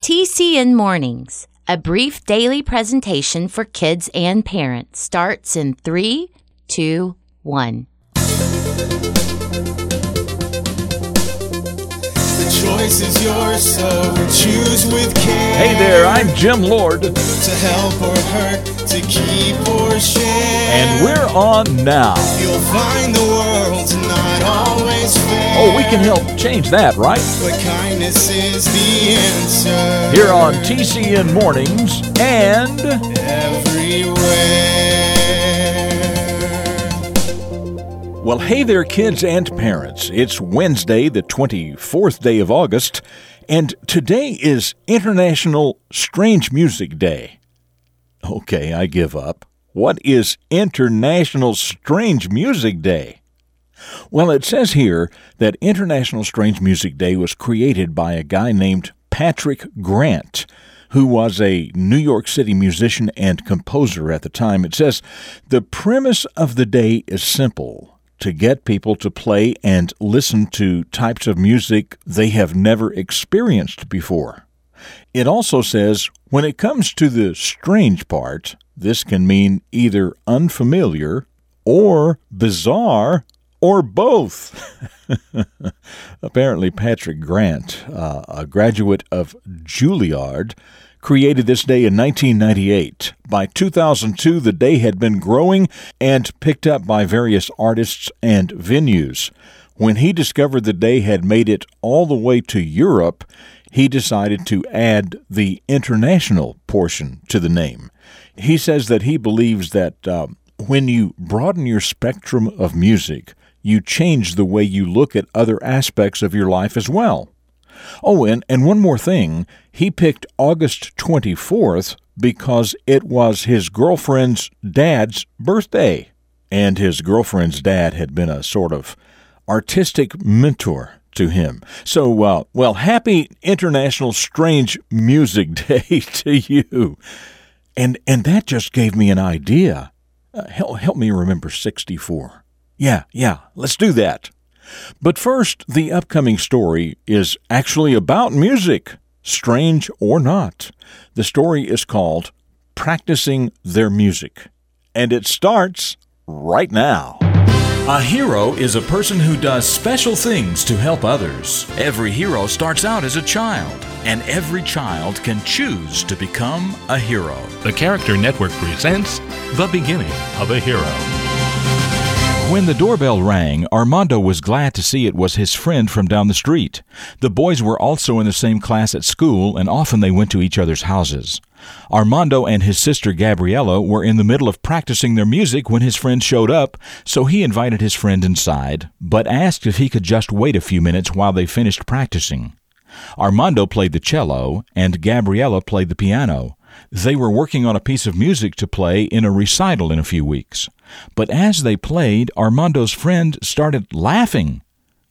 TCN Mornings, a brief daily presentation for kids and parents, starts in 3, 2, 1. The choice is yours, so choose with care. Hey there, I'm Jim Lord. To help or hurt, to keep or share. And we're on now. You'll find the world's not always fair. Oh, we can help change that, right? But kindness is the answer. Here on TCN Mornings and everywhere. Well, hey there, kids and parents. It's Wednesday, the 24th day of August, and today is International Strange Music Day. Okay, I give up. What is International Strange Music Day? Well, it says here that International Strange Music Day was created by a guy named Patrick Grant, who was a New York City musician and composer at the time. It says, the premise of the day is simple: to get people to play and listen to types of music they have never experienced before. It also says, when it comes to the strange part, this can mean either unfamiliar or bizarre or both. Apparently, Patrick Grant, a graduate of Juilliard, created this day in 1998. By 2002, the day had been growing and picked up by various artists and venues. When he discovered the day had made it all the way to Europe, he decided to add the international portion to the name. He says that he believes that when you broaden your spectrum of music, you change the way you look at other aspects of your life as well. Oh, and one more thing, he picked August 24th because it was his girlfriend's dad's birthday, and his girlfriend's dad had been a sort of artistic mentor to him. So, well, happy International Strange Music Day to you. And that just gave me an idea. Help me remember 64. Yeah, let's do that. But first, the upcoming story is actually about music, strange or not. The story is called Practicing Their Music, and it starts right now. A hero is a person who does special things to help others. Every hero starts out as a child, and every child can choose to become a hero. The Character Network presents The Beginning of a Hero. When the doorbell rang, Armando was glad to see it was his friend from down the street. The boys were also in the same class at school, and often they went to each other's houses. Armando and his sister Gabriella were in the middle of practicing their music when his friend showed up, so he invited his friend inside, but asked if he could just wait a few minutes while they finished practicing. Armando played the cello, and Gabriella played the piano. They were working on a piece of music to play in a recital in a few weeks. But as they played, Armando's friend started laughing.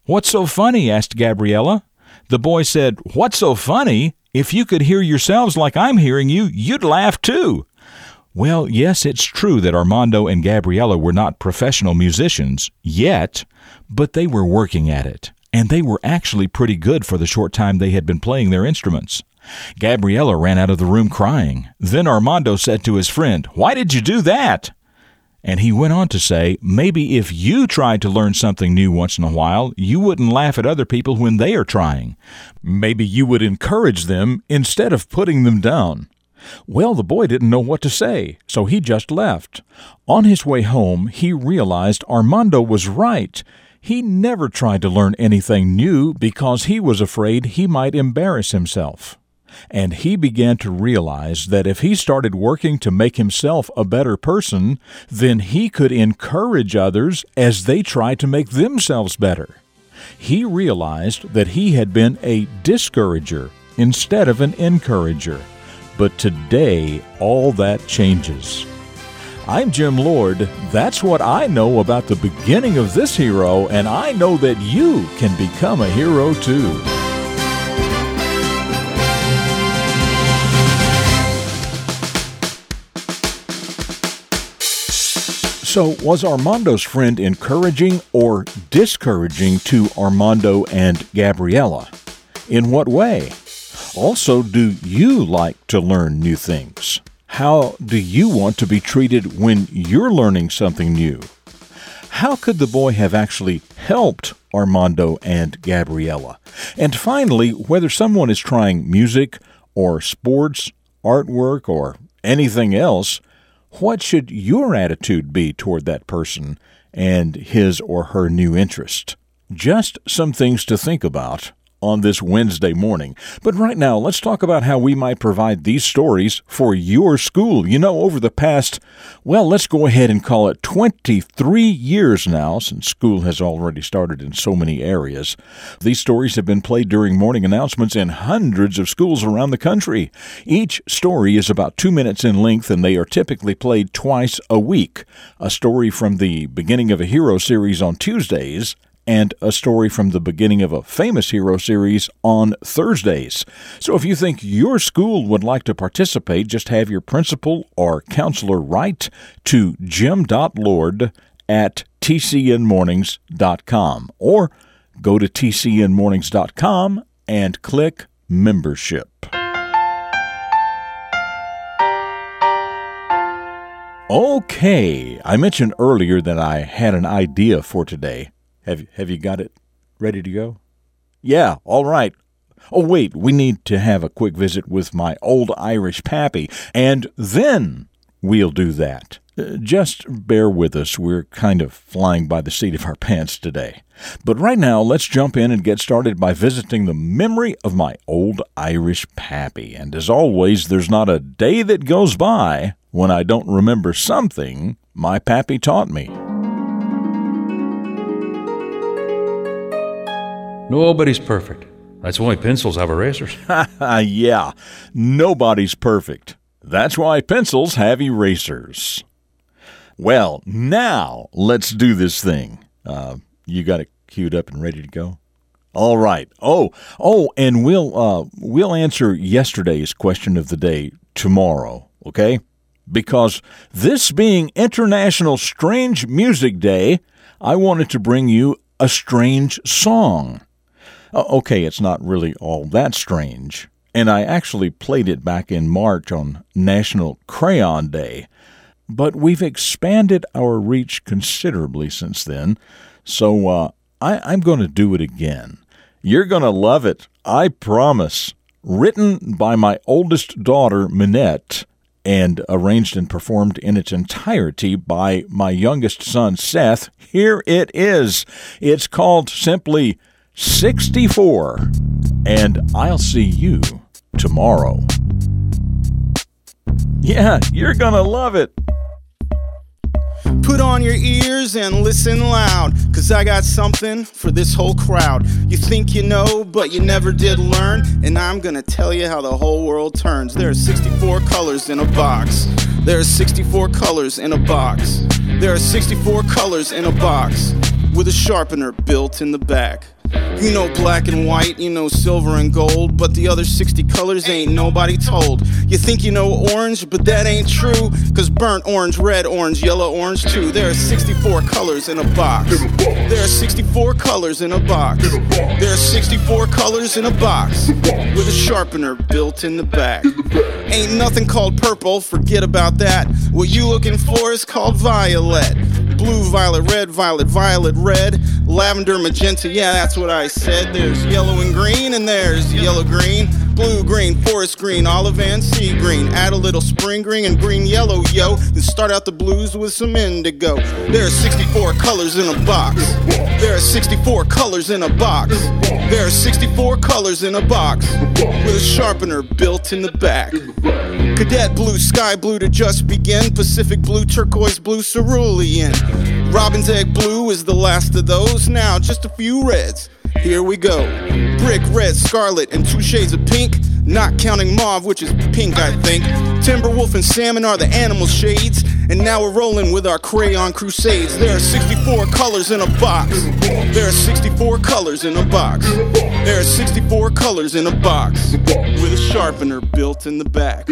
"What's so funny?" asked Gabriella. The boy said, "What's so funny? If you could hear yourselves like I'm hearing you, you'd laugh too." Well, yes, it's true that Armando and Gabriella were not professional musicians yet, but they were working at it, and they were actually pretty good for the short time they had been playing their instruments. Gabriella ran out of the room crying. Then Armando said to his friend, "Why did you do that?" And he went on to say, "Maybe if you tried to learn something new once in a while, you wouldn't laugh at other people when they are trying. Maybe you would encourage them instead of putting them down." Well, the boy didn't know what to say, so he just left. On his way home, he realized Armando was right. He never tried to learn anything new because he was afraid he might embarrass himself. And he began to realize that if he started working to make himself a better person, then he could encourage others as they tried to make themselves better. He realized that he had been a discourager instead of an encourager. But today, all that changes. I'm Jim Lord. That's what I know about the beginning of this hero, and I know that you can become a hero too. So, was Armando's friend encouraging or discouraging to Armando and Gabriella? In what way? Also, do you like to learn new things? How do you want to be treated when you're learning something new? How could the boy have actually helped Armando and Gabriella? And finally, whether someone is trying music or sports, artwork, or anything else, what should your attitude be toward that person and his or her new interest? Just some things to think about on this Wednesday morning. But right now, let's talk about how we might provide these stories for your school. You know, over the past, well, let's go ahead and call it 23 years now, since school has already started in so many areas. These stories have been played during morning announcements in hundreds of schools around the country. Each story is about 2 minutes in length, and they are typically played twice a week. A story from the Beginning of a Hero series on Tuesdays, and a story from the Beginning of a Famous Hero series on Thursdays. So if you think your school would like to participate, just have your principal or counselor write to jim.lord@tcnmornings.com or go to tcnmornings.com and click Membership. Okay, I mentioned earlier that I had an idea for today. Have you got it ready to go? Yeah, all right. Oh, wait, we need to have a quick visit with my old Irish pappy, and then we'll do that. Just bear with us. We're kind of flying by the seat of our pants today. But right now, let's jump in and get started by visiting the memory of my old Irish pappy. And as always, there's not a day that goes by when I don't remember something my pappy taught me. Nobody's perfect. That's why pencils have erasers. Yeah, nobody's perfect. That's why pencils have erasers. Well, now let's do this thing. You got it queued up and ready to go? All right. Oh, and we'll answer yesterday's question of the day tomorrow, okay? Because this being International Strange Music Day, I wanted to bring you a strange song. Okay, it's not really all that strange, and I actually played it back in March on National Crayon Day, but we've expanded our reach considerably since then, so I'm going to do it again. You're going to love it, I promise. Written by my oldest daughter, Minette, and arranged and performed in its entirety by my youngest son, Seth. Here it is. It's called simply 64, and I'll see you tomorrow. Yeah, you're gonna love it. Put on your ears and listen loud, 'cause I got something for this whole crowd. You think you know, but you never did learn, and I'm gonna tell you how the whole world turns. There are 64 colors in a box. There are 64 colors in a box. There are 64 colors in a box, with a sharpener built in the back. You know black and white, you know silver and gold, but the other 60 colors ain't nobody told. You think you know orange, but that ain't true, 'cause burnt orange, red orange, yellow orange too. There are 64 colors in a box. There are 64 colors in a box. There are 64 colors in a box, with a sharpener built in the back. Ain't nothing called purple, forget about that. What you looking for is called violet. Blue, violet, red, violet, violet, red. Lavender, magenta, yeah, that's what I said. There's yellow and there's yellow, green. Blue, green, forest green, olive and sea green. Add a little spring green and green, yellow, yo. Then start out the blues with some indigo. There are 64 colors in a box. There are 64 colors in a box. There are 64 colors in a box, with a sharpener built in the back. Cadet blue, sky blue to just begin. Pacific blue, turquoise blue, cerulean. Robin's egg blue is the last of those. Now just a few reds, here we go. Brick red, scarlet, and two shades of pink, not counting mauve, which is pink, I think. Timberwolf and salmon are the animal shades, and now we're rolling with our crayon crusades. There are 64 colors in a box. There are 64 colors in a box. There are 64 colors in a box, with a sharpener built in the back.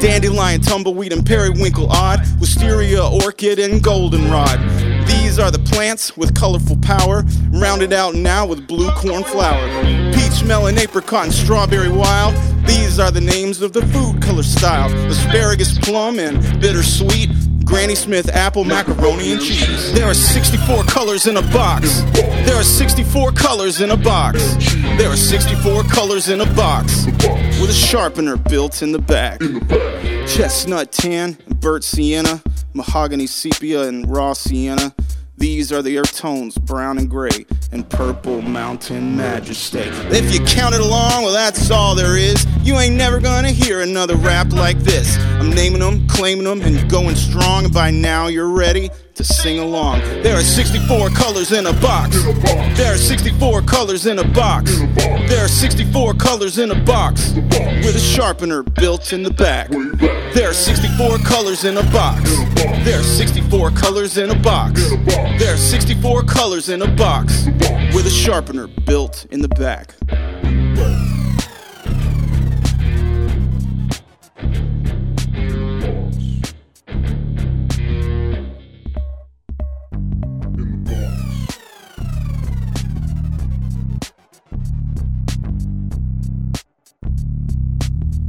Dandelion, tumbleweed, and periwinkle odd, wisteria, orchid, and goldenrod. These are the plants with colorful power, rounded out now with blue cornflower. Peach, melon, apricot, and strawberry wild. These are the names of the food color styles. Asparagus, plum, and bittersweet. Granny Smith, apple, macaroni, and cheese. There are 64 colors in a box. There are 64 colors in a box. There are 64 colors in a box. With a sharpener built in the back. Chestnut tan, burnt sienna, mahogany sepia, and raw sienna. These are the earth tones, brown and gray, and purple mountain majesty. If you count it along, well, that's all there is. You ain't never gonna hear another rap like this. I'm naming them, claiming them, and going strong. And by now you're ready to sing along. There are 64 colors in a box. There are 64 colors in a box. There are 64 colors in a box. With a sharpener built in the back. There are 64 colors in a box. There are 64 colors in a box. There are 64 colors in a box. With a sharpener built in the back.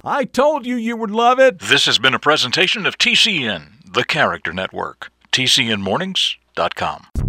I told you you would love it. This has been a presentation of TCN, the Character Network. TCNMornings.com.